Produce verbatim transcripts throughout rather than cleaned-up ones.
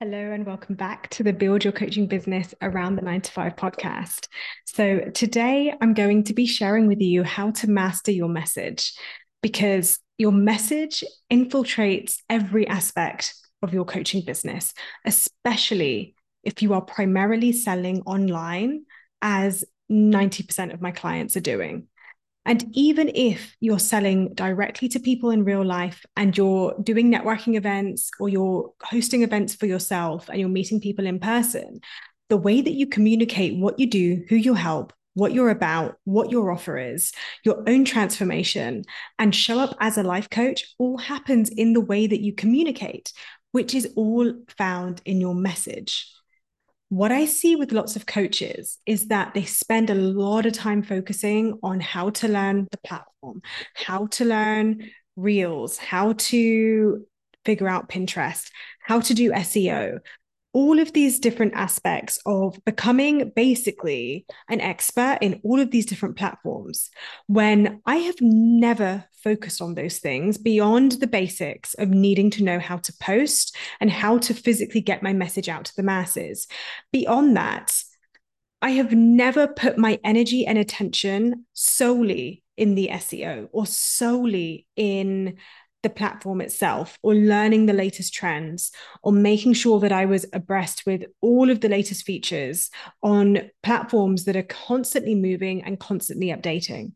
Hello and welcome back to the Build Your Coaching Business Around the nine to five podcast. So today I'm going to be sharing with you how to master your message, because your message infiltrates every aspect of your coaching business, especially if you are primarily selling online, as ninety percent of my clients are doing. And even if you're selling directly to people in real life and you're doing networking events or you're hosting events for yourself and you're meeting people in person, the way that you communicate what you do, who you help, what you're about, what your offer is, your own transformation, and show up as a life coach all happens in the way that you communicate, which is all found in your message. What I see with lots of coaches is that they spend a lot of time focusing on how to learn the platform, how to learn reels, how to figure out Pinterest, how to do S E O, all of these different aspects of becoming basically an expert in all of these different platforms, when I have never focused on those things beyond the basics of needing to know how to post and how to physically get my message out to the masses. Beyond that, I have never put my energy and attention solely in the S E O or solely in the platform itself, or learning the latest trends, or making sure that I was abreast with all of the latest features on platforms that are constantly moving and constantly updating.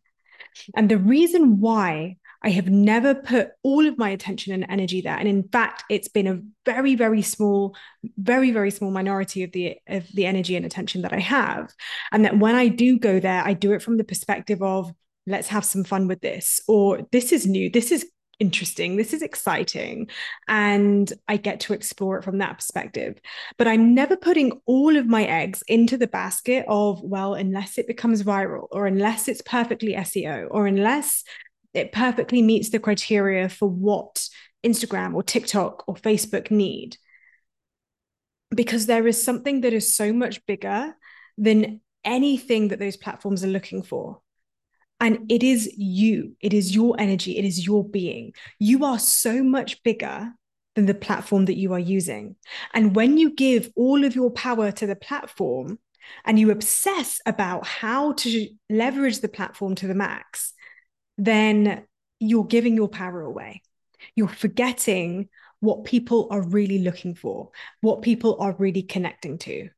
And the reason why I have never put all of my attention and energy there, and in fact, it's been a very, very small, very, very small minority of the of the energy and attention that I have. And that when I do go there, I do it from the perspective of, let's have some fun with this, or this is new, this is interesting, this is exciting, and I get to explore it from that perspective. But I'm never putting all of my eggs into the basket of, well, unless it becomes viral, or unless it's perfectly S E O, or unless it perfectly meets the criteria for what Instagram or TikTok or Facebook need. Because there is something that is so much bigger than anything that those platforms are looking for. And it is you, it is your energy, it is your being. You are so much bigger than the platform that you are using. And when you give all of your power to the platform and you obsess about how to leverage the platform to the max, then you're giving your power away. You're forgetting what people are really looking for, what people are really connecting to.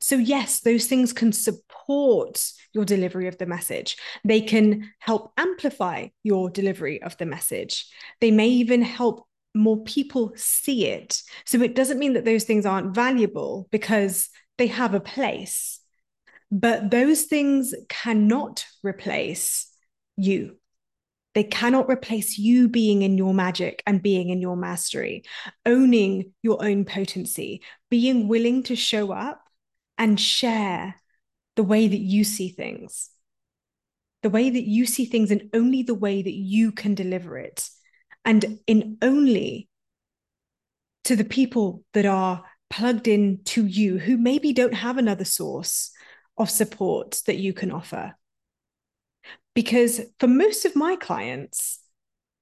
So yes, those things can support your delivery of the message. They can help amplify your delivery of the message. They may even help more people see it. So it doesn't mean that those things aren't valuable, because they have a place, but those things cannot replace you. They cannot replace you being in your magic and being in your mastery, owning your own potency, being willing to show up and share the way that you see things, the way that you see things, and only the way that you can deliver it. And in only to the people that are plugged in to you, who maybe don't have another source of support that you can offer. Because for most of my clients,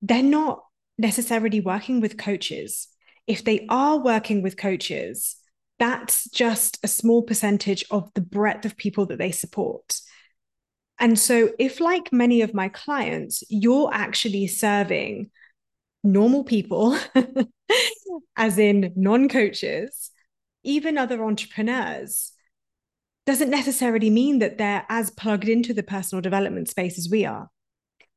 they're not necessarily working with coaches. If they are working with coaches, that's just a small percentage of the breadth of people that they support. And so if, like many of my clients, you're actually serving normal people, as in non-coaches, even other entrepreneurs, doesn't necessarily mean that they're as plugged into the personal development space as we are.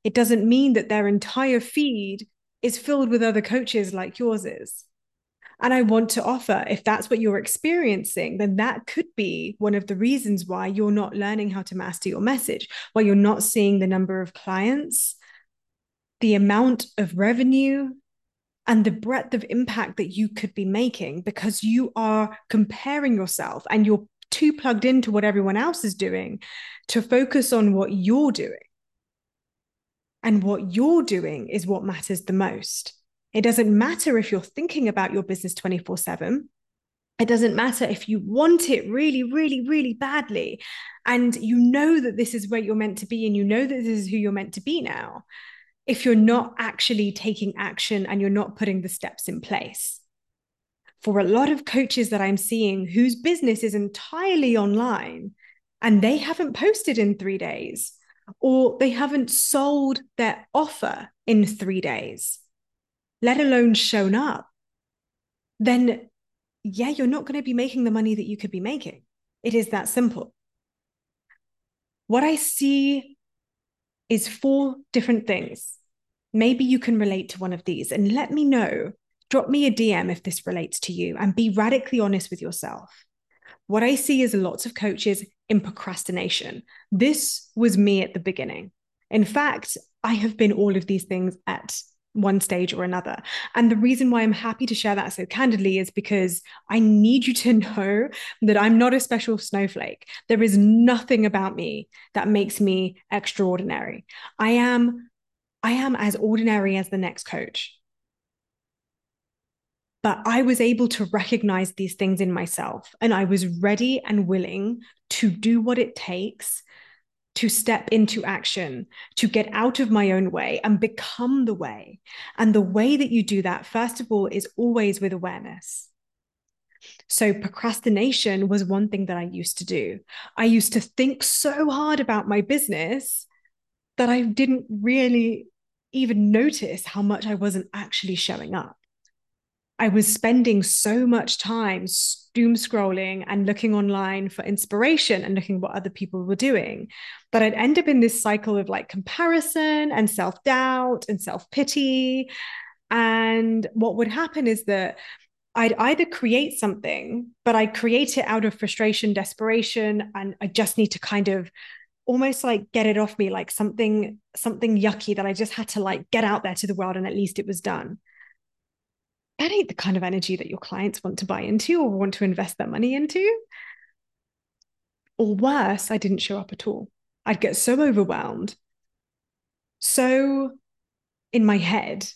It doesn't mean that their entire feed is filled with other coaches like yours is. And I want to offer, if that's what you're experiencing, then that could be one of the reasons why you're not learning how to master your message, why you're not seeing the number of clients, the amount of revenue, and the breadth of impact that you could be making, because you are comparing yourself and you're too plugged into what everyone else is doing to focus on what you're doing. And what you're doing is what matters the most. It doesn't matter if you're thinking about your business twenty-four seven. It doesn't matter if you want it really, really, really badly, and you know that this is where you're meant to be, and you know that this is who you're meant to be now, if you're not actually taking action and you're not putting the steps in place. for a lot of coaches that I'm seeing whose business is entirely online and they haven't posted in three days or they haven't sold their offer in three days, let alone shown up, then yeah, you're not going to be making the money that you could be making. It is that simple. What I see is four different things. Maybe you can relate to one of these and let me know. Drop me a D M if this relates to you and be radically honest with yourself. What I see is lots of coaches in procrastination. This was me at the beginning. In fact, I have been all of these things at one stage or another. And the reason why I'm happy to share that so candidly is because I need you to know that I'm not a special snowflake. There is nothing about me that makes me extraordinary. I am, I am as ordinary as the next coach. But I was able to recognize these things in myself, and I was ready and willing to do what it takes to step into action, to get out of my own way and become the way. And the way that you do that, first of all, is always with awareness. So procrastination was one thing that I used to do. I used to think so hard about my business that I didn't really even notice how much I wasn't actually showing up. I was spending so much time doom scrolling and looking online for inspiration and looking what other people were doing, that I'd end up in this cycle of like comparison and self-doubt and self-pity. And what would happen is that I'd either create something, but I'd create it out of frustration, desperation, and I just need to kind of almost like get it off me, like something, something yucky that I just had to like get out there to the world and at least it was done. That ain't the kind of energy that your clients want to buy into or want to invest their money into. Or worse, I didn't show up at all. I'd get so overwhelmed, so in my head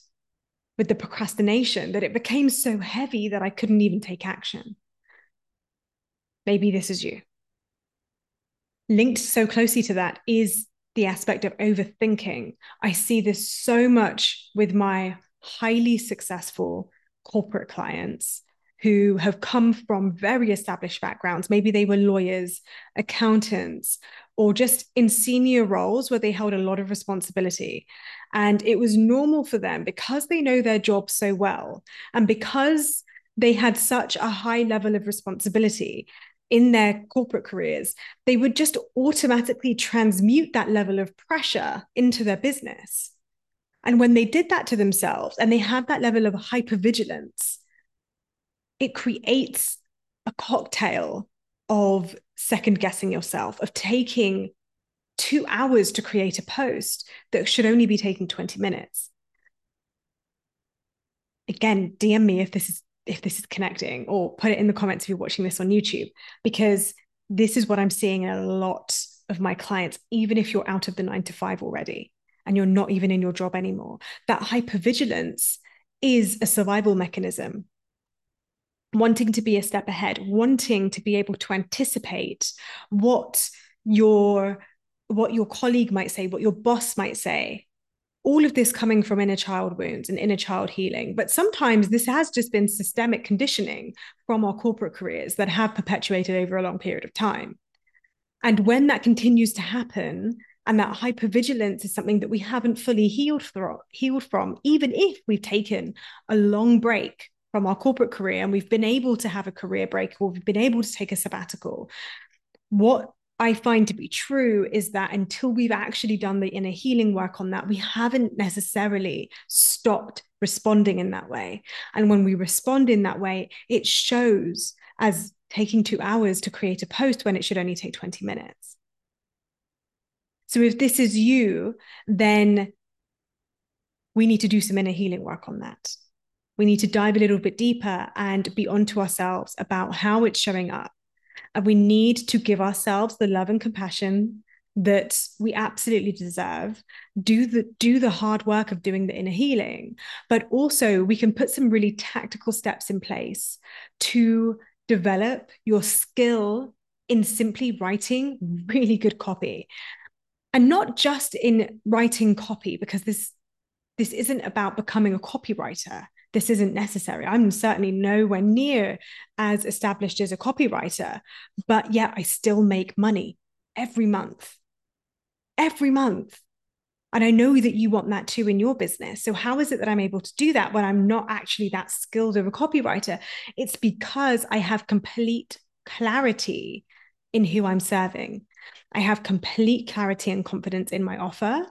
with the procrastination that it became so heavy that I couldn't even take action. Maybe this is you. Linked so closely to that is the aspect of overthinking. I see this so much with my highly successful corporate clients who have come from very established backgrounds. Maybe they were lawyers, accountants, or just in senior roles where they held a lot of responsibility. And it was normal for them because they know their job so well and because they had such a high level of responsibility in their corporate careers, they would just automatically transmute that level of pressure into their business. And when they did that to themselves and they have that level of hypervigilance, it creates a cocktail of second guessing yourself, of taking two hours to create a post that should only be taking twenty minutes. Again, D M me if this is, if this is connecting, or put it in the comments if you're watching this on YouTube, because this is what I'm seeing in a lot of my clients, even if you're out of the nine to five already and you're not even in your job anymore. That hypervigilance is a survival mechanism. Wanting to be a step ahead, wanting to be able to anticipate what your, what your colleague might say, what your boss might say. All of this coming from inner child wounds and inner child healing. But sometimes this has just been systemic conditioning from our corporate careers that have perpetuated over a long period of time. And when that continues to happen, and that hypervigilance is something that we haven't fully healed from, healed from, even if we've taken a long break from our corporate career and we've been able to have a career break or we've been able to take a sabbatical. What I find to be true is that until we've actually done the inner healing work on that, we haven't necessarily stopped responding in that way. And when we respond in that way, it shows as taking two hours to create a post when it should only take twenty minutes. So if this is you, then we need to do some inner healing work on that. We need to dive a little bit deeper and be onto ourselves about how it's showing up. And we need to give ourselves the love and compassion that we absolutely deserve. Do the, do the hard work of doing the inner healing, but also we can put some really tactical steps in place to develop your skill in simply writing really good copy. And not just in writing copy, because this, this isn't about becoming a copywriter. this isn't necessary. I'm certainly nowhere near as established as a copywriter, but yet I still make money every month, every month. And I know that you want that too in your business. So how is it that I'm able to do that when I'm not actually that skilled of a copywriter? It's because I have complete clarity in who I'm serving. I have complete clarity and confidence in my offer.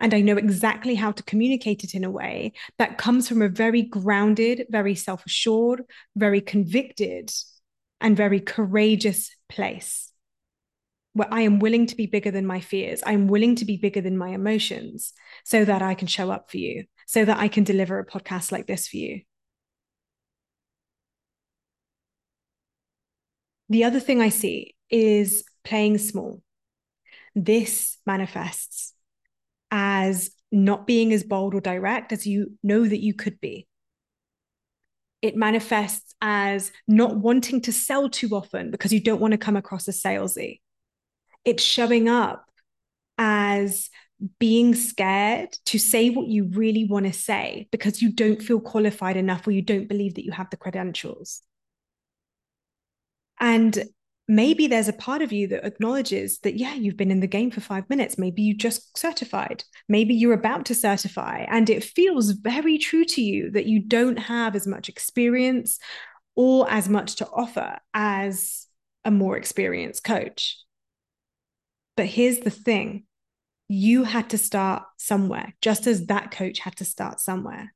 And I know exactly how to communicate it in a way that comes from a very grounded, very self-assured, very convicted, and very courageous place, where I am willing to be bigger than my fears. I'm willing to be bigger than my emotions so that I can show up for you, so that I can deliver a podcast like this for you. The other thing I see is playing small. This manifests as not being as bold or direct as you know that you could be. It manifests as not wanting to sell too often because you don't want to come across as salesy. It's showing up as being scared to say what you really want to say because you don't feel qualified enough or you don't believe that you have the credentials. And maybe there's a part of you that acknowledges that, yeah, you've been in the game for five minutes. Maybe you just certified. Maybe you're about to certify. And it feels very true to you that you don't have as much experience or as much to offer as a more experienced coach. But here's the thing, you had to start somewhere, just as that coach had to start somewhere.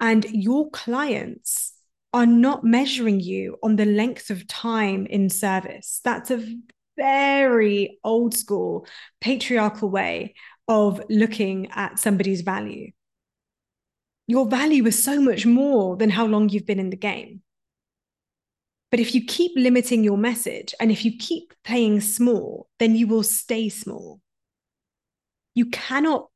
And your clients are not measuring you on the length of time in service. That's a very old school, patriarchal way of looking at somebody's value. Your value is so much more than how long you've been in the game. But if you keep limiting your message and if you keep playing small, then you will stay small. You cannot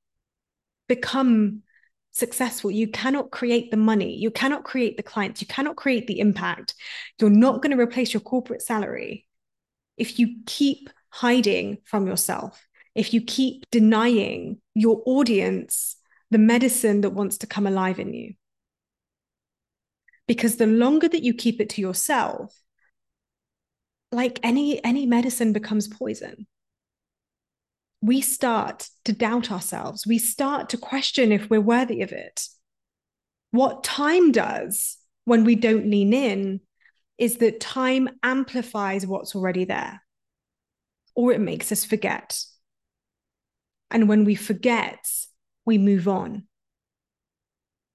become successful. You cannot create the money. You cannot create the clients. You cannot create the impact. You're not going to replace your corporate salary if you keep hiding from yourself, if you keep denying your audience the medicine that wants to come alive in you. Because the longer that you keep it to yourself, like any, any medicine becomes poison. We start to doubt ourselves. We start to question if we're worthy of it. What time does when we don't lean in is that time amplifies what's already there, or it makes us forget. And when we forget, we move on.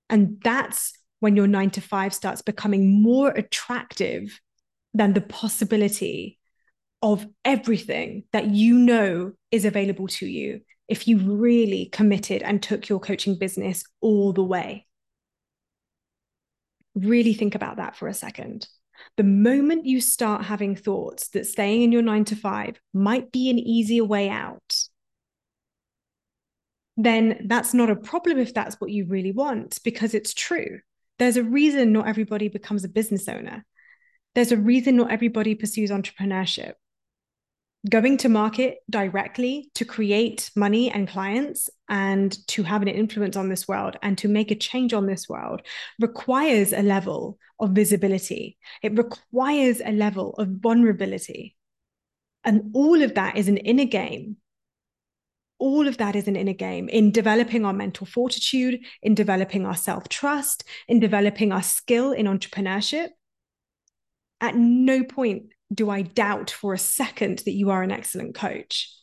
And that's when your nine to five starts becoming more attractive than the possibility of everything that you know is available to you if you really committed and took your coaching business all the way. Really think about that for a second. The moment you start having thoughts that staying in your nine to five might be an easier way out, then that's not a problem if that's what you really want, because it's true. There's a reason not everybody becomes a business owner. There's a reason not everybody pursues entrepreneurship. Going to market directly to create money and clients and to have an influence on this world and to make a change on this world requires a level of visibility. It requires a level of vulnerability. And all of that is an inner game. All of that is an inner game in developing our mental fortitude, in developing our self-trust, in developing our skill in entrepreneurship. At no point do I doubt for a second that you are an excellent coach.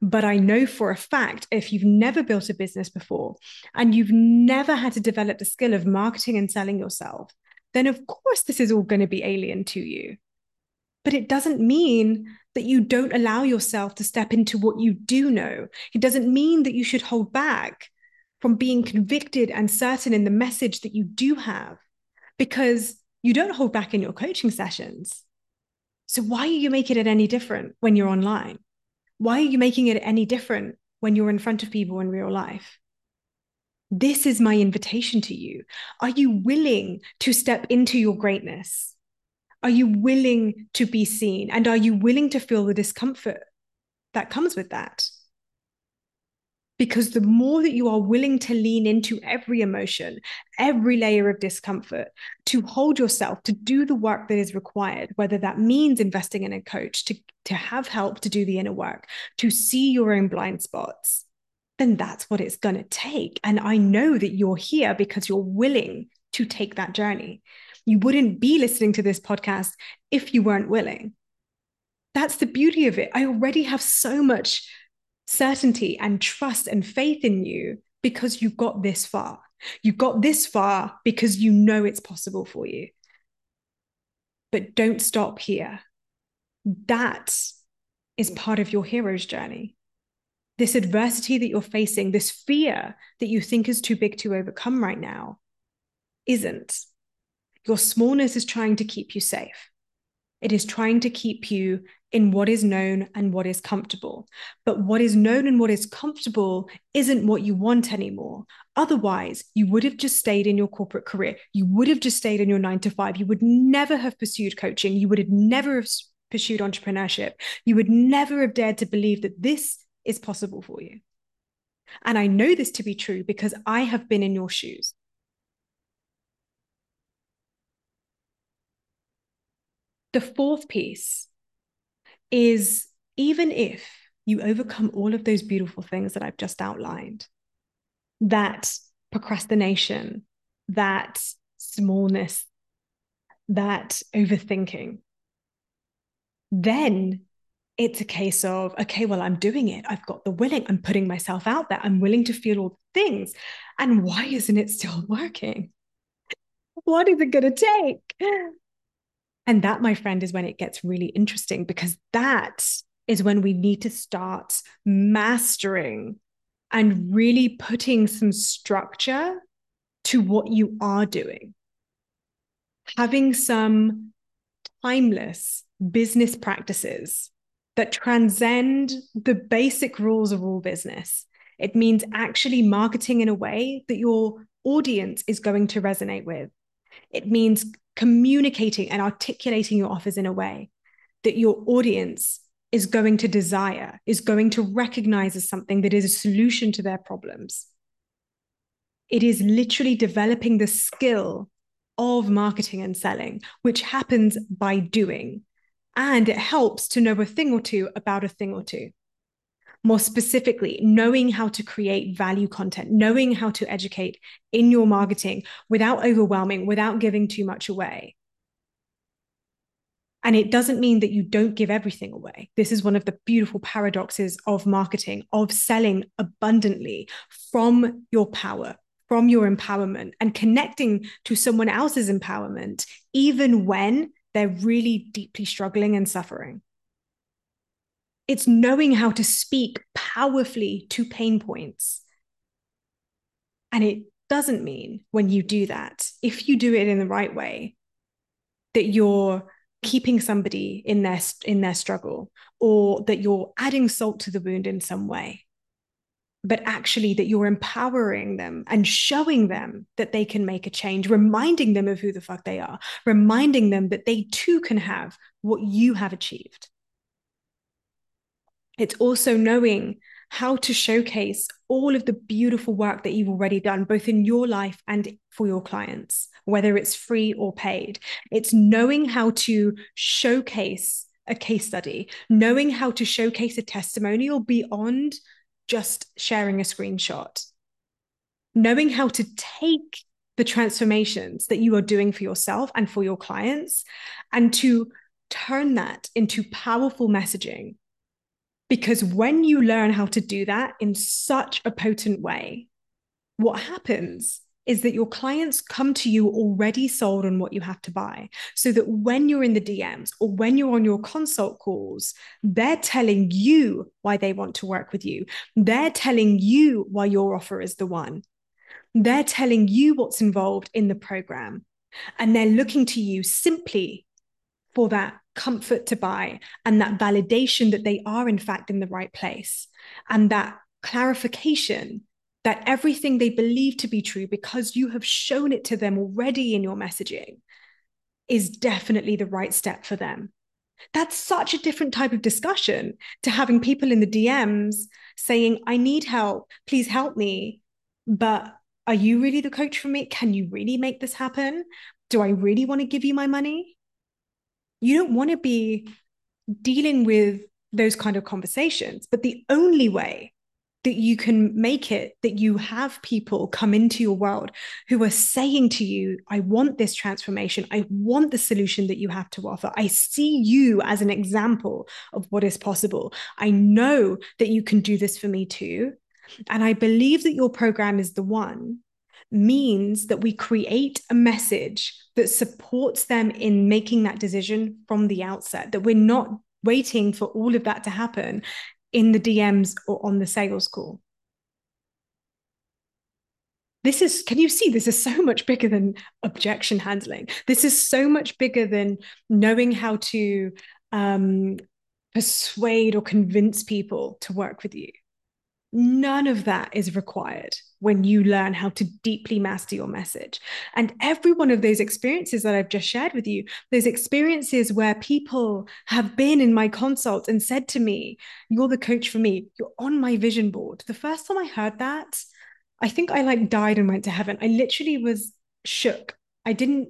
But I know for a fact, if you've never built a business before and you've never had to develop the skill of marketing and selling yourself, then of course this is all going to be alien to you. But it doesn't mean that you don't allow yourself to step into what you do know. It doesn't mean that you should hold back from being convicted and certain in the message that you do have, because you don't hold back in your coaching sessions. So why are you making it any different when you're online? Why are you making it any different when you're in front of people in real life? This is my invitation to you. Are you willing to step into your greatness? Are you willing to be seen? And are you willing to feel the discomfort that comes with that? Because the more that you are willing to lean into every emotion, every layer of discomfort, to hold yourself, to do the work that is required, whether that means investing in a coach, to, to have help to do the inner work, to see your own blind spots, then that's what it's going to take. And I know that you're here because you're willing to take that journey. You wouldn't be listening to this podcast if you weren't willing. That's the beauty of it. I already have so much certainty and trust and faith in you because you got this far. You got this far because you know it's possible for you. But don't stop here. That is part of your hero's journey. This adversity that you're facing, this fear that you think is too big to overcome right now, isn't. Your smallness is trying to keep you safe. It is trying to keep you in what is known and what is comfortable. But what is known and what is comfortable isn't what you want anymore. Otherwise, you would have just stayed in your corporate career. You would have just stayed in your nine to five. You would never have pursued coaching. You would have never have pursued entrepreneurship. You would never have dared to believe that this is possible for you. And I know this to be true because I have been in your shoes. The fourth piece is, even if you overcome all of those beautiful things that I've just outlined, that procrastination, that smallness, that overthinking, then it's a case of, okay, well, I'm doing it. I've got the willing. I'm putting myself out there. I'm willing to feel all the things. And why isn't it still working? What is it going to take? And that, my friend, is when it gets really interesting, because that is when we need to start mastering and really putting some structure to what you are doing. Having some timeless business practices that transcend the basic rules of all business. It means actually marketing in a way that your audience is going to resonate with. It means communicating and articulating your offers in a way that your audience is going to desire, is going to recognize as something that is a solution to their problems. It is literally developing the skill of marketing and selling, which happens by doing. And it helps to know a thing or two about a thing or two. More specifically, knowing how to create value content, knowing how to educate in your marketing without overwhelming, without giving too much away. And it doesn't mean that you don't give everything away. This is one of the beautiful paradoxes of marketing, of selling abundantly from your power, from your empowerment, and connecting to someone else's empowerment, even when they're really deeply struggling and suffering. It's knowing how to speak powerfully to pain points. And it doesn't mean when you do that, if you do it in the right way, that you're keeping somebody in their, in their struggle, or that you're adding salt to the wound in some way, but actually that you're empowering them and showing them that they can make a change, reminding them of who the fuck they are, reminding them that they too can have what you have achieved. It's also knowing how to showcase all of the beautiful work that you've already done, both in your life and for your clients, whether it's free or paid. It's knowing how to showcase a case study, knowing how to showcase a testimonial beyond just sharing a screenshot, knowing how to take the transformations that you are doing for yourself and for your clients, and to turn that into powerful messaging. Because when you learn how to do that in such a potent way, what happens is that your clients come to you already sold on what you have to buy, so that when you're in the D Ms or when you're on your consult calls, they're telling you why they want to work with you. They're telling you why your offer is the one. They're telling you what's involved in the program. And they're looking to you simply for that comfort to buy and that validation that they are in fact in the right place, and that clarification that everything they believe to be true, because you have shown it to them already in your messaging, is definitely the right step for them. That's such a different type of discussion to having people in the D Ms saying, I need help, please help me. But are you really the coach for me? Can you really make this happen? Do I really want to give you my money? You don't want to be dealing with those kind of conversations. But the only way that you can make it, that you have people come into your world who are saying to you, I want this transformation. I want the solution that you have to offer. I see you as an example of what is possible. I know that you can do this for me too. And I believe that your program is the one, means that we create a message that supports them in making that decision from the outset, that we're not waiting for all of that to happen in the D Ms or on the sales call. This is, can you see, this is so much bigger than objection handling. This is so much bigger than knowing how to um, persuade or convince people to work with you. None of that is required when you learn how to deeply master your message. And every one of those experiences that I've just shared with you, those experiences where people have been in my consult and said to me, you're the coach for me, you're on my vision board. The first time I heard that, I think I like died and went to heaven. I literally was shook. I didn't,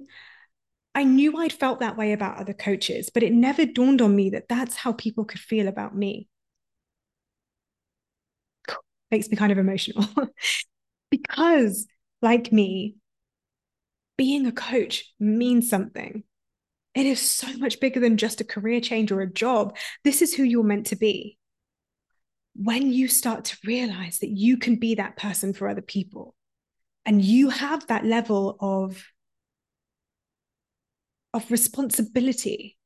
I knew I'd felt that way about other coaches, but it never dawned on me that that's how people could feel about me. Makes me kind of emotional because, like me, being a coach means something. It is so much bigger than just a career change or a job. This is who you're meant to be. When you start to realize that you can be that person for other people and you have that level of, of responsibility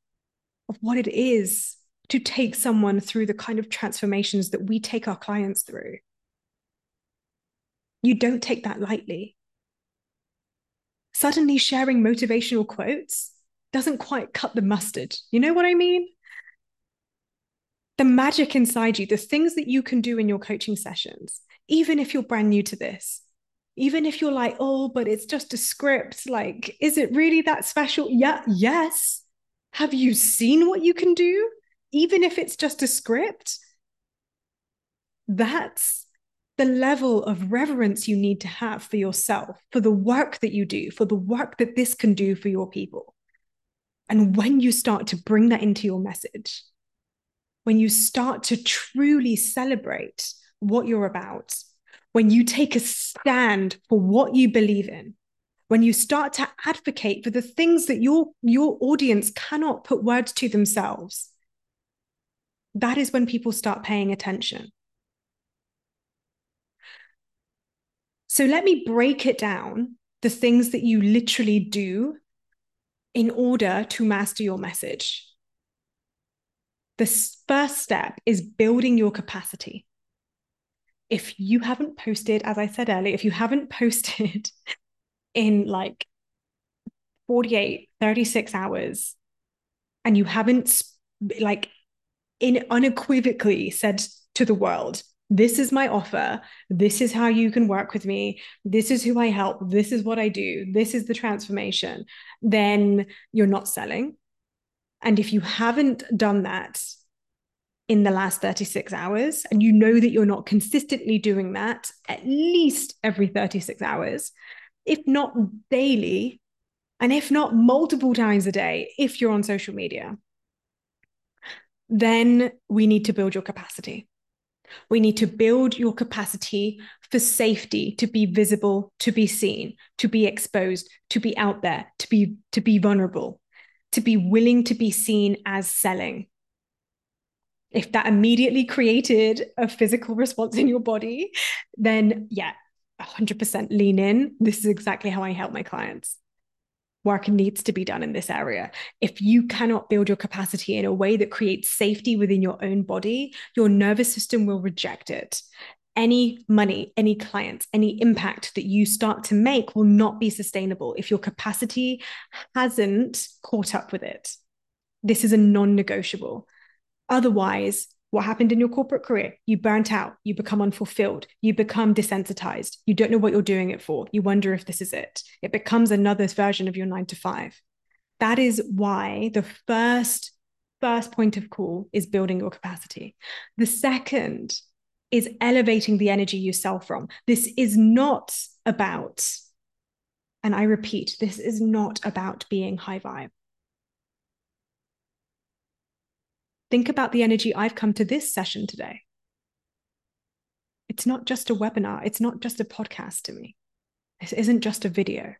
of what it is to take someone through the kind of transformations that we take our clients through. You don't take that lightly. Suddenly sharing motivational quotes doesn't quite cut the mustard. You know what I mean? The magic inside you, the things that you can do in your coaching sessions, even if you're brand new to this, even if you're like, oh, but it's just a script, like, is it really that special? Yeah, yes. Have you seen what you can do? Even if it's just a script, that's the level of reverence you need to have for yourself, for the work that you do, for the work that this can do for your people. And when you start to bring that into your message, when you start to truly celebrate what you're about, when you take a stand for what you believe in, when you start to advocate for the things that your, your audience cannot put words to themselves, that is when people start paying attention. So let me break it down, the things that you literally do in order to master your message. The first step is building your capacity. If you haven't posted, as I said earlier, if you haven't posted in like forty-eight, thirty-six hours, and you haven't like in unequivocally said to the world, this is my offer. This is how you can work with me. This is who I help. This is what I do. This is the transformation. Then you're not selling. And if you haven't done that in the last thirty-six hours, and you know that you're not consistently doing that at least every thirty-six hours, if not daily, and if not multiple times a day, if you're on social media, then we need to build your capacity. We need to build your capacity for safety, to be visible, to be seen, to be exposed, to be out there, to be, to be vulnerable, to be willing to be seen as selling. If that immediately created a physical response in your body, then yeah, one hundred percent lean in. This is exactly how I help my clients. Work needs to be done in this area. If you cannot build your capacity in a way that creates safety within your own body, your nervous system will reject it. Any money, any clients, any impact that you start to make will not be sustainable if your capacity hasn't caught up with it. This is a non-negotiable. Otherwise, what happened in your corporate career? You burnt out, you become unfulfilled, you become desensitized, you don't know what you're doing it for, you wonder if this is it. It becomes another version of your nine to five. That is why the first first point of call is building your capacity. The second is elevating the energy you sell from. This is not about, and I repeat, this is not about being high vibe. Think about the energy I've come to this session today. It's not just a webinar. It's not just a podcast to me. This isn't just a video.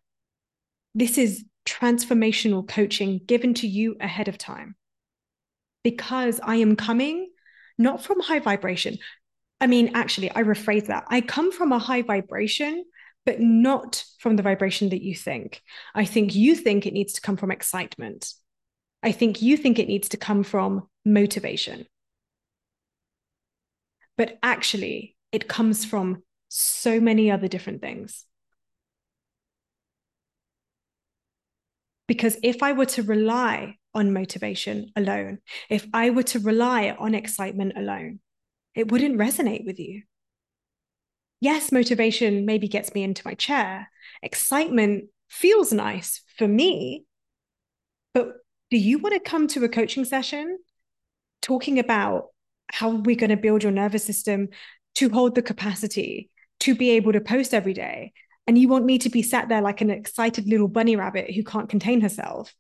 This is transformational coaching given to you ahead of time, because I am coming not from high vibration. I mean, actually, I rephrase that. I come from a high vibration, but not from the vibration that you think. I think you think it needs to come from excitement. I think you think it needs to come from motivation. But actually, it comes from so many other different things. Because if I were to rely on motivation alone, if I were to rely on excitement alone, it wouldn't resonate with you. Yes, motivation maybe gets me into my chair. Excitement feels nice for me. But do you want to come to a coaching session talking about how we're going to build your nervous system to hold the capacity to be able to post every day? And you want me to be sat there like an excited little bunny rabbit who can't contain herself?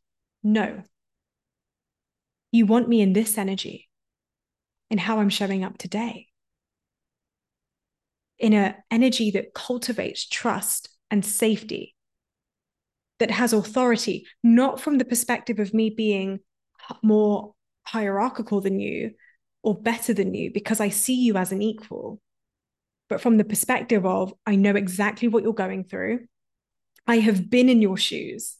No. You want me in this energy, in how I'm showing up today, in an energy that cultivates trust and safety, that has authority, not from the perspective of me being more hierarchical than you or better than you, because I see you as an equal, but from the perspective of, I know exactly what you're going through. I have been in your shoes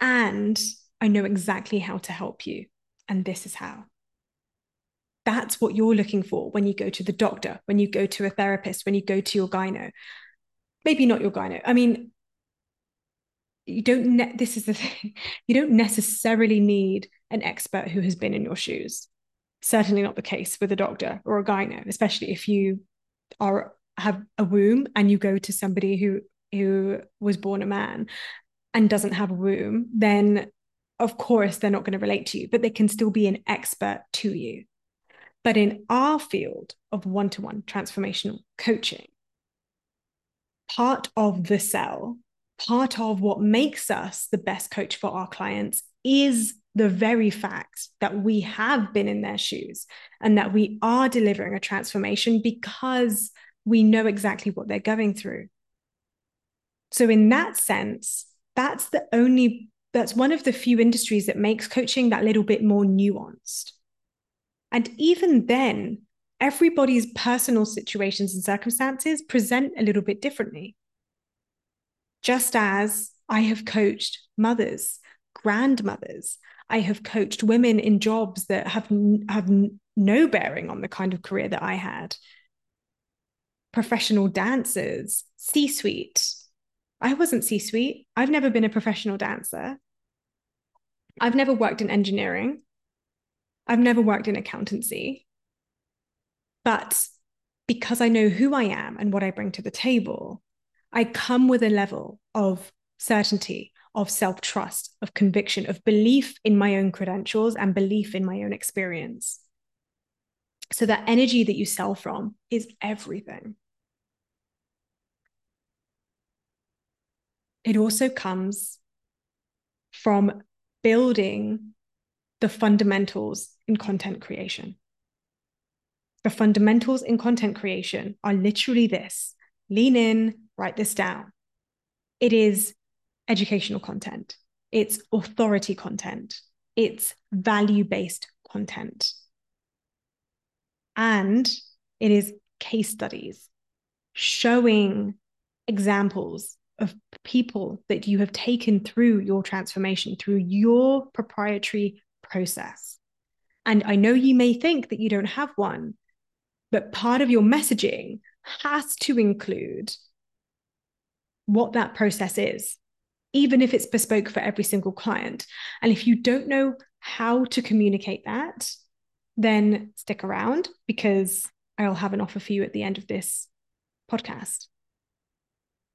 and I know exactly how to help you. And this is how. That's what you're looking for when you go to the doctor, when you go to a therapist, when you go to your gyno. Maybe not your gyno. I mean, you don't, ne- this is the thing, you don't necessarily need an expert who has been in your shoes. Certainly not the case with a doctor or a gyno, especially if you are have a womb and you go to somebody who, who was born a man and doesn't have a womb, then of course they're not going to relate to you, but they can still be an expert to you. But in our field of one-to-one transformational coaching, part of the sell, part of what makes us the best coach for our clients is the very fact that we have been in their shoes and that we are delivering a transformation because we know exactly what they're going through. So in that sense, that's the only, that's one of the few industries that makes coaching that little bit more nuanced. And even then, everybody's personal situations and circumstances present a little bit differently. Just as I have coached mothers, grandmothers, I have coached women in jobs that have, have no bearing on the kind of career that I had. Professional dancers, C-suite. I wasn't C-suite. I've never been a professional dancer. I've never worked in engineering. I've never worked in accountancy. But because I know who I am and what I bring to the table, I come with a level of certainty, of self-trust, of conviction, of belief in my own credentials and belief in my own experience. So that energy that you sell from is everything. It also comes from building the fundamentals in content creation. The fundamentals in content creation are literally this. Lean in, write this down. It is educational content. It's authority content. It's value-based content. And it is case studies, showing examples of people that you have taken through your transformation, through your proprietary process. And I know you may think that you don't have one, but part of your messaging has to include what that process is, even if it's bespoke for every single client. And if you don't know how to communicate that, then stick around, because I'll have an offer for you at the end of this podcast.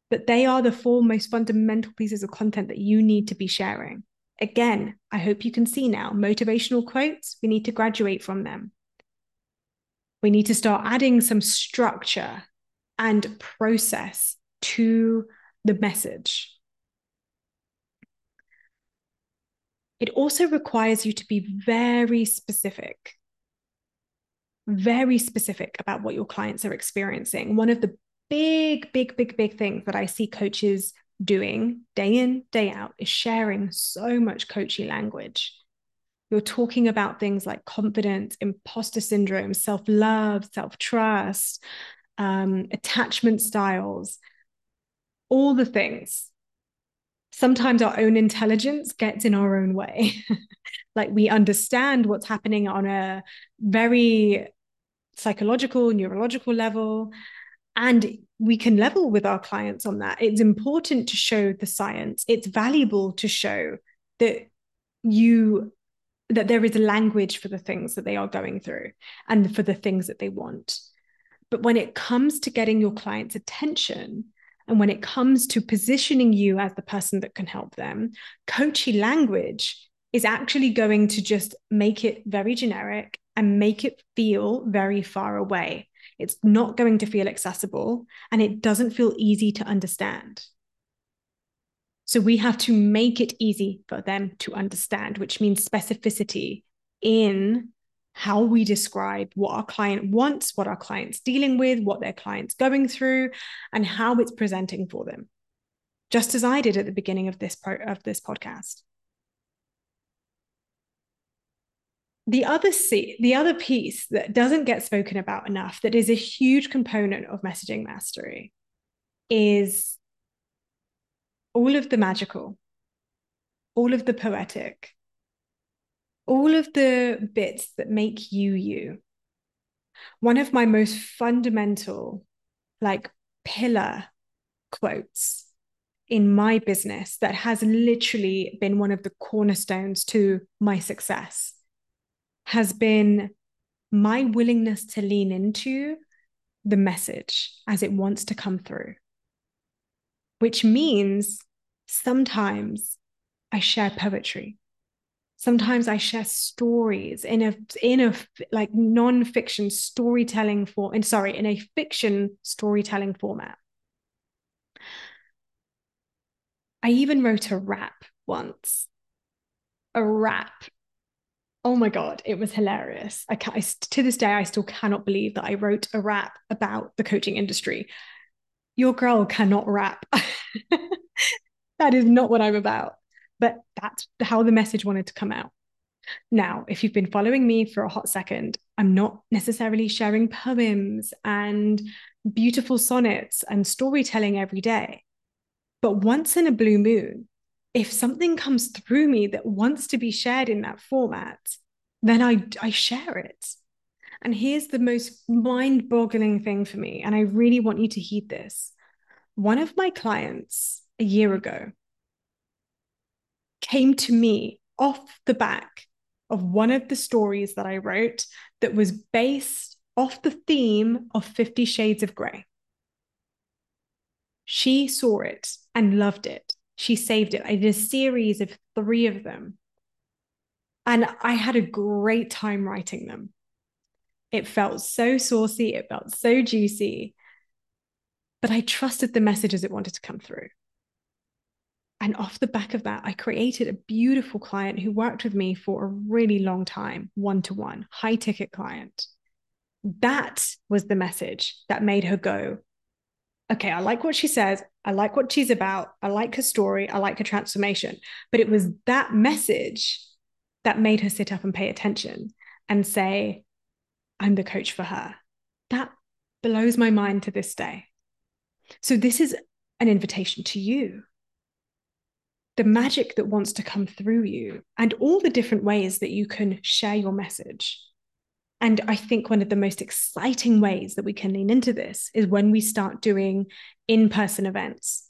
But they are the four most fundamental pieces of content that you need to be sharing Again, I hope you can see now, motivational quotes, we need to graduate from them. We need to start adding some structure and process to the message. It also requires you to be very specific, very specific about what your clients are experiencing. One of the big, big, big, big things that I see coaches doing day in, day out is sharing so much coachy language. You're talking about things like confidence, imposter syndrome, self-love, self-trust, um, attachment styles, all the things. Sometimes our own intelligence gets in our own way. Like we understand what's happening on a very psychological, neurological level, and we can level with our clients on that. It's important to show the science. It's valuable to show that you that there is a language for the things that they are going through and for the things that they want. But when it comes to getting your client's attention, and when it comes to positioning you as the person that can help them, coachy language is actually going to just make it very generic and make it feel very far away. It's not going to feel accessible, and it doesn't feel easy to understand. So we have to make it easy for them to understand, which means specificity in how we describe what our client wants, what our client's dealing with, what their client's going through, and how it's presenting for them, just as I did at the beginning of this, pro- of this podcast. The other, C, the other piece that doesn't get spoken about enough, that is a huge component of messaging mastery, is all of the magical, all of the poetic, all of the bits that make you, you. One of my most fundamental, like pillar quotes in my business that has literally been one of the cornerstones to my success has been my willingness to lean into the message as it wants to come through, which means sometimes I share poetry. Sometimes I share stories in a in a like non-fiction storytelling for and sorry, in a fiction storytelling format. I even wrote a rap once. A rap. Oh my God, it was hilarious. I can't, I, to this day, I still cannot believe that I wrote a rap about the coaching industry. Your girl cannot rap. That is not what I'm about. But that's how the message wanted to come out. Now, if you've been following me for a hot second, I'm not necessarily sharing poems and beautiful sonnets and storytelling every day. But once in a blue moon, if something comes through me that wants to be shared in that format, then I, I share it. And here's the most mind-boggling thing for me, and I really want you to heed this. One of my clients a year ago came to me off the back of one of the stories that I wrote that was based off the theme of Fifty Shades of Grey. She saw it and loved it. She saved it. I did a series of three of them, and I had a great time writing them. It felt so saucy. It felt so juicy, but I trusted the message as it wanted to come through. And off the back of that, I created a beautiful client who worked with me for a really long time, one-to-one, high-ticket client. That was the message that made her go, okay, I like what she says. I like what she's about. I like her story. I like her transformation. But it was that message that made her sit up and pay attention and say, I'm the coach for her. That blows my mind to this day. So this is an invitation to you. The magic that wants to come through you and all the different ways that you can share your message. And I think one of the most exciting ways that we can lean into this is when we start doing in-person events.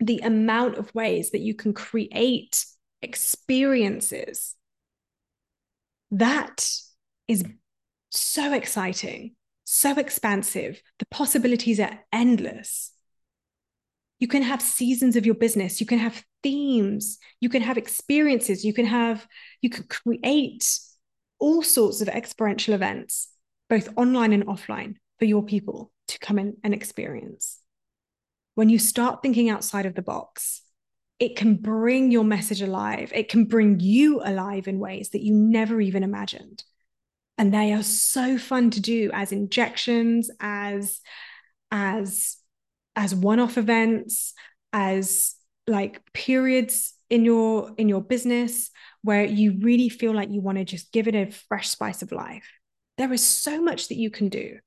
The amount of ways that you can create experiences, that is so exciting, so expansive. The possibilities are endless. You can have seasons of your business. You can have themes, you can have experiences, you can have, you can create all sorts of experiential events, both online and offline, for your people to come in and experience. When you start thinking outside of the box, it can bring your message alive. It can bring you alive in ways that you never even imagined. And they are so fun to do as injections, as, as, as one-off events, as like periods in your, in your business where you really feel like you want to just give it a fresh spice of life. There is so much that you can do.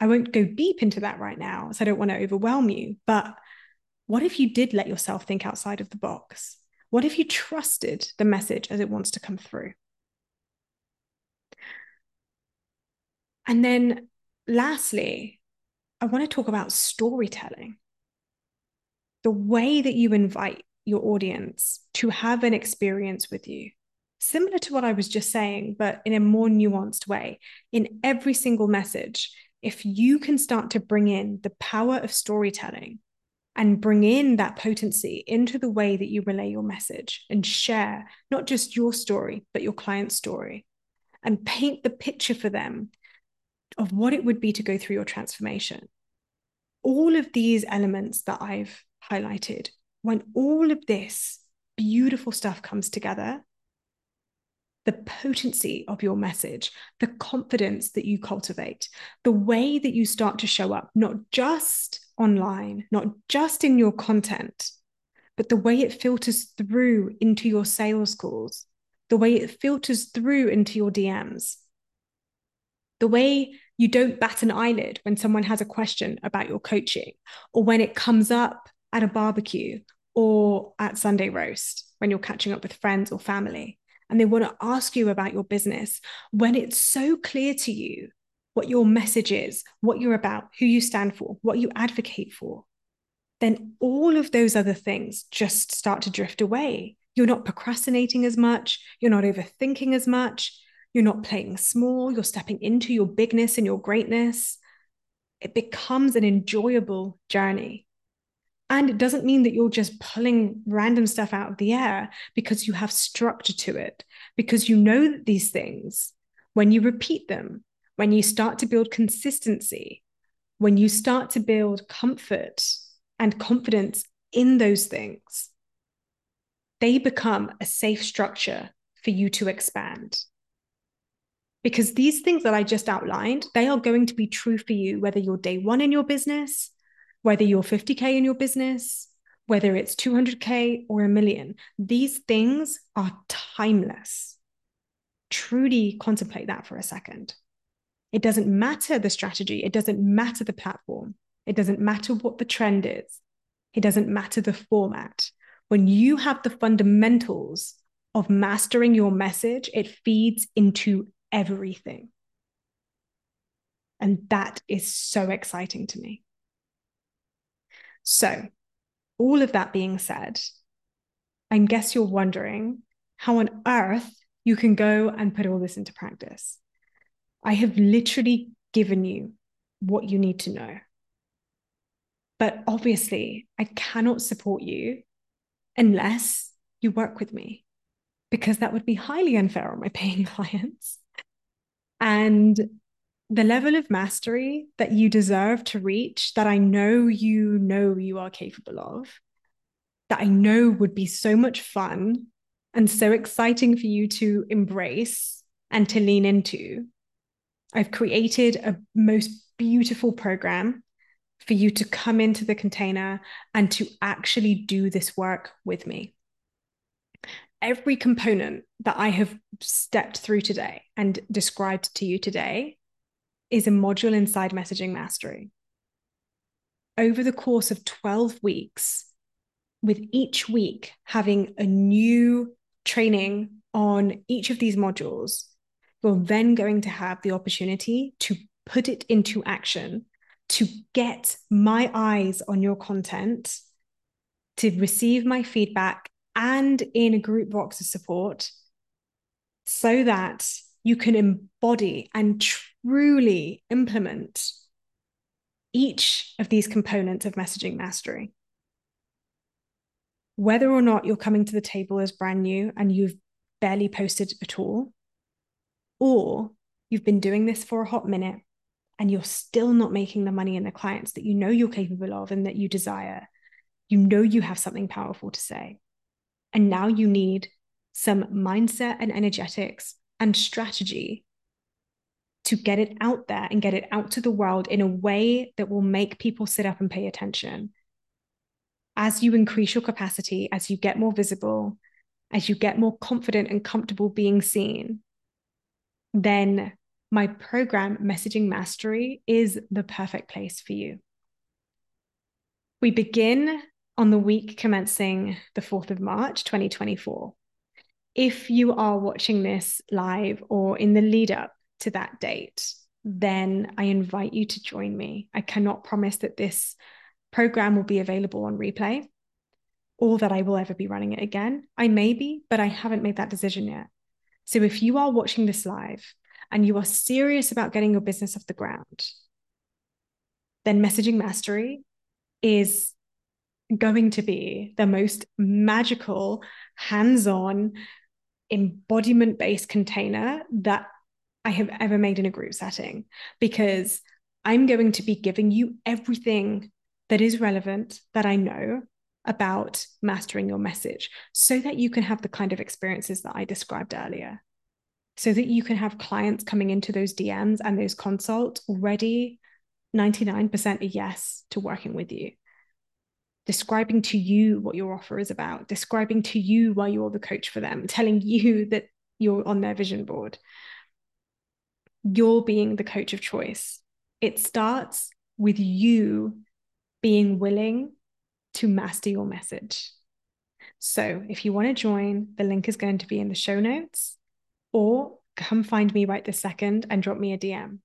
I won't go deep into that right now, so I don't want to overwhelm you, but what if you did let yourself think outside of the box? What if you trusted the message as it wants to come through? And then lastly, I want to talk about storytelling. The way that you invite your audience to have an experience with you, similar to what I was just saying, but in a more nuanced way. In every single message, if you can start to bring in the power of storytelling and bring in that potency into the way that you relay your message and share not just your story, but your client's story, and paint the picture for them of what it would be to go through your transformation. All of these elements that I've highlighted, when all of this beautiful stuff comes together, the potency of your message, the confidence that you cultivate, the way that you start to show up, not just online, not just in your content, but the way it filters through into your sales calls, the way it filters through into your D Ms, the way you don't bat an eyelid when someone has a question about your coaching, or when it comes up at a barbecue or at Sunday roast when you're catching up with friends or family and they want to ask you about your business, when it's so clear to you what your message is, what you're about, who you stand for, what you advocate for, then all of those other things just start to drift away. You're not procrastinating as much. You're not overthinking as much. You're not playing small. You're stepping into your bigness and your greatness. It becomes an enjoyable journey. And it doesn't mean that you're just pulling random stuff out of the air, because you have structure to it, because you know that these things, when you repeat them, when you start to build consistency, when you start to build comfort and confidence in those things, they become a safe structure for you to expand. Because these things that I just outlined, they are going to be true for you, whether you're day one in your business, whether you're fifty K in your business, whether it's two hundred K or a million. These things are timeless. Truly contemplate that for a second. It doesn't matter the strategy. It doesn't matter the platform. It doesn't matter what the trend is. It doesn't matter the format. When you have the fundamentals of mastering your message, it feeds into everything. And that is so exciting to me. So, all of that being said, I guess you're wondering how on earth you can go and put all this into practice. I have literally given you what you need to know. But obviously, I cannot support you unless you work with me, because that would be highly unfair on my paying clients. And the level of mastery that you deserve to reach, that I know you know you are capable of, that I know would be so much fun and so exciting for you to embrace and to lean into. I've created a most beautiful program for you to come into the container and to actually do this work with me. Every component that I have stepped through today and described to you today is a module inside Messaging Mastery. Over the course of twelve weeks, with each week having a new training on each of these modules, you're then going to have the opportunity to put it into action, to get my eyes on your content, to receive my feedback, and in a group box of support, so that you can embody and truly implement each of these components of Messaging Mastery. whether or not you're coming to the table as brand new and you've barely posted at all, or you've been doing this for a hot minute and you're still not making the money and the clients that you know you're capable of and that you desire, you know you have something powerful to say. And now you need some mindset and energetics and strategy to get it out there and get it out to the world in a way that will make people sit up and pay attention. As you increase your capacity, as you get more visible, as you get more confident and comfortable being seen, then my program, Messaging Mastery, is the perfect place for you. We begin on the week commencing the fourth of March, twenty twenty-four. If you are watching this live or in the lead up to that date, then I invite you to join me. I cannot promise that this program will be available on replay or that I will ever be running it again. I may be, but I haven't made that decision yet. So if you are watching this live and you are serious about getting your business off the ground, then Messaging Mastery is going to be the most magical, hands-on, embodiment-based container that I have ever made in a group setting, because I'm going to be giving you everything that is relevant that I know about mastering your message, so that you can have the kind of experiences that I described earlier, so that you can have clients coming into those D Ms and those consults already ninety-nine percent a yes to working with you, describing to you what your offer is about, describing to you why you're the coach for them, telling you that you're on their vision board. You're being the coach of choice. It starts with you being willing to master your message. So if you want to join, the link is going to be in the show notes, or come find me right this second and drop me a D M.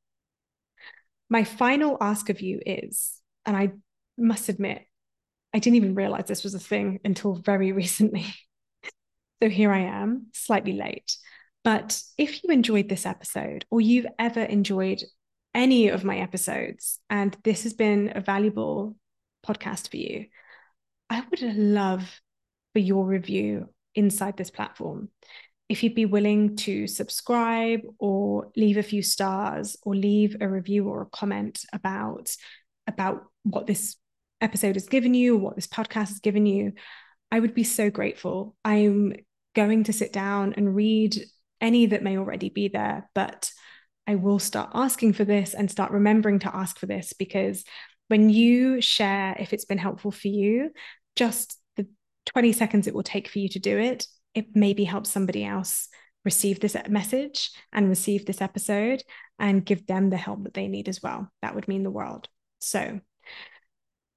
My final ask of you is, and I must admit, I didn't even realize this was a thing until very recently. So here I am, slightly late. But if you enjoyed this episode, or you've ever enjoyed any of my episodes, and this has been a valuable podcast for you, I would love for your review inside this platform. If you'd be willing to subscribe or leave a few stars or leave a review or a comment about, about what this episode has given you, what this podcast has given you, I would be so grateful. I'm going to sit down and read any that may already be there, but I will start asking for this and start remembering to ask for this, because when you share, if it's been helpful for you, just the twenty seconds it will take for you to do it, it maybe helps somebody else receive this message and receive this episode and give them the help that they need as well. That would mean the world. So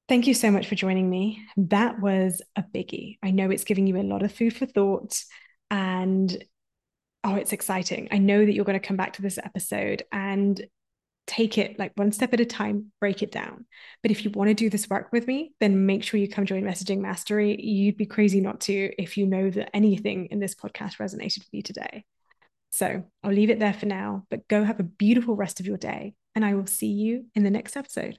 thank you so much for joining me. That was a biggie. I know it's giving you a lot of food for thought, and oh, it's exciting. I know that you're going to come back to this episode and take it like one step at a time, break it down. But if you want to do this work with me, then make sure you come join Messaging Mastery. You'd be crazy not to, if you know that anything in this podcast resonated with you today. So I'll leave it there for now, but go have a beautiful rest of your day, and I will see you in the next episode.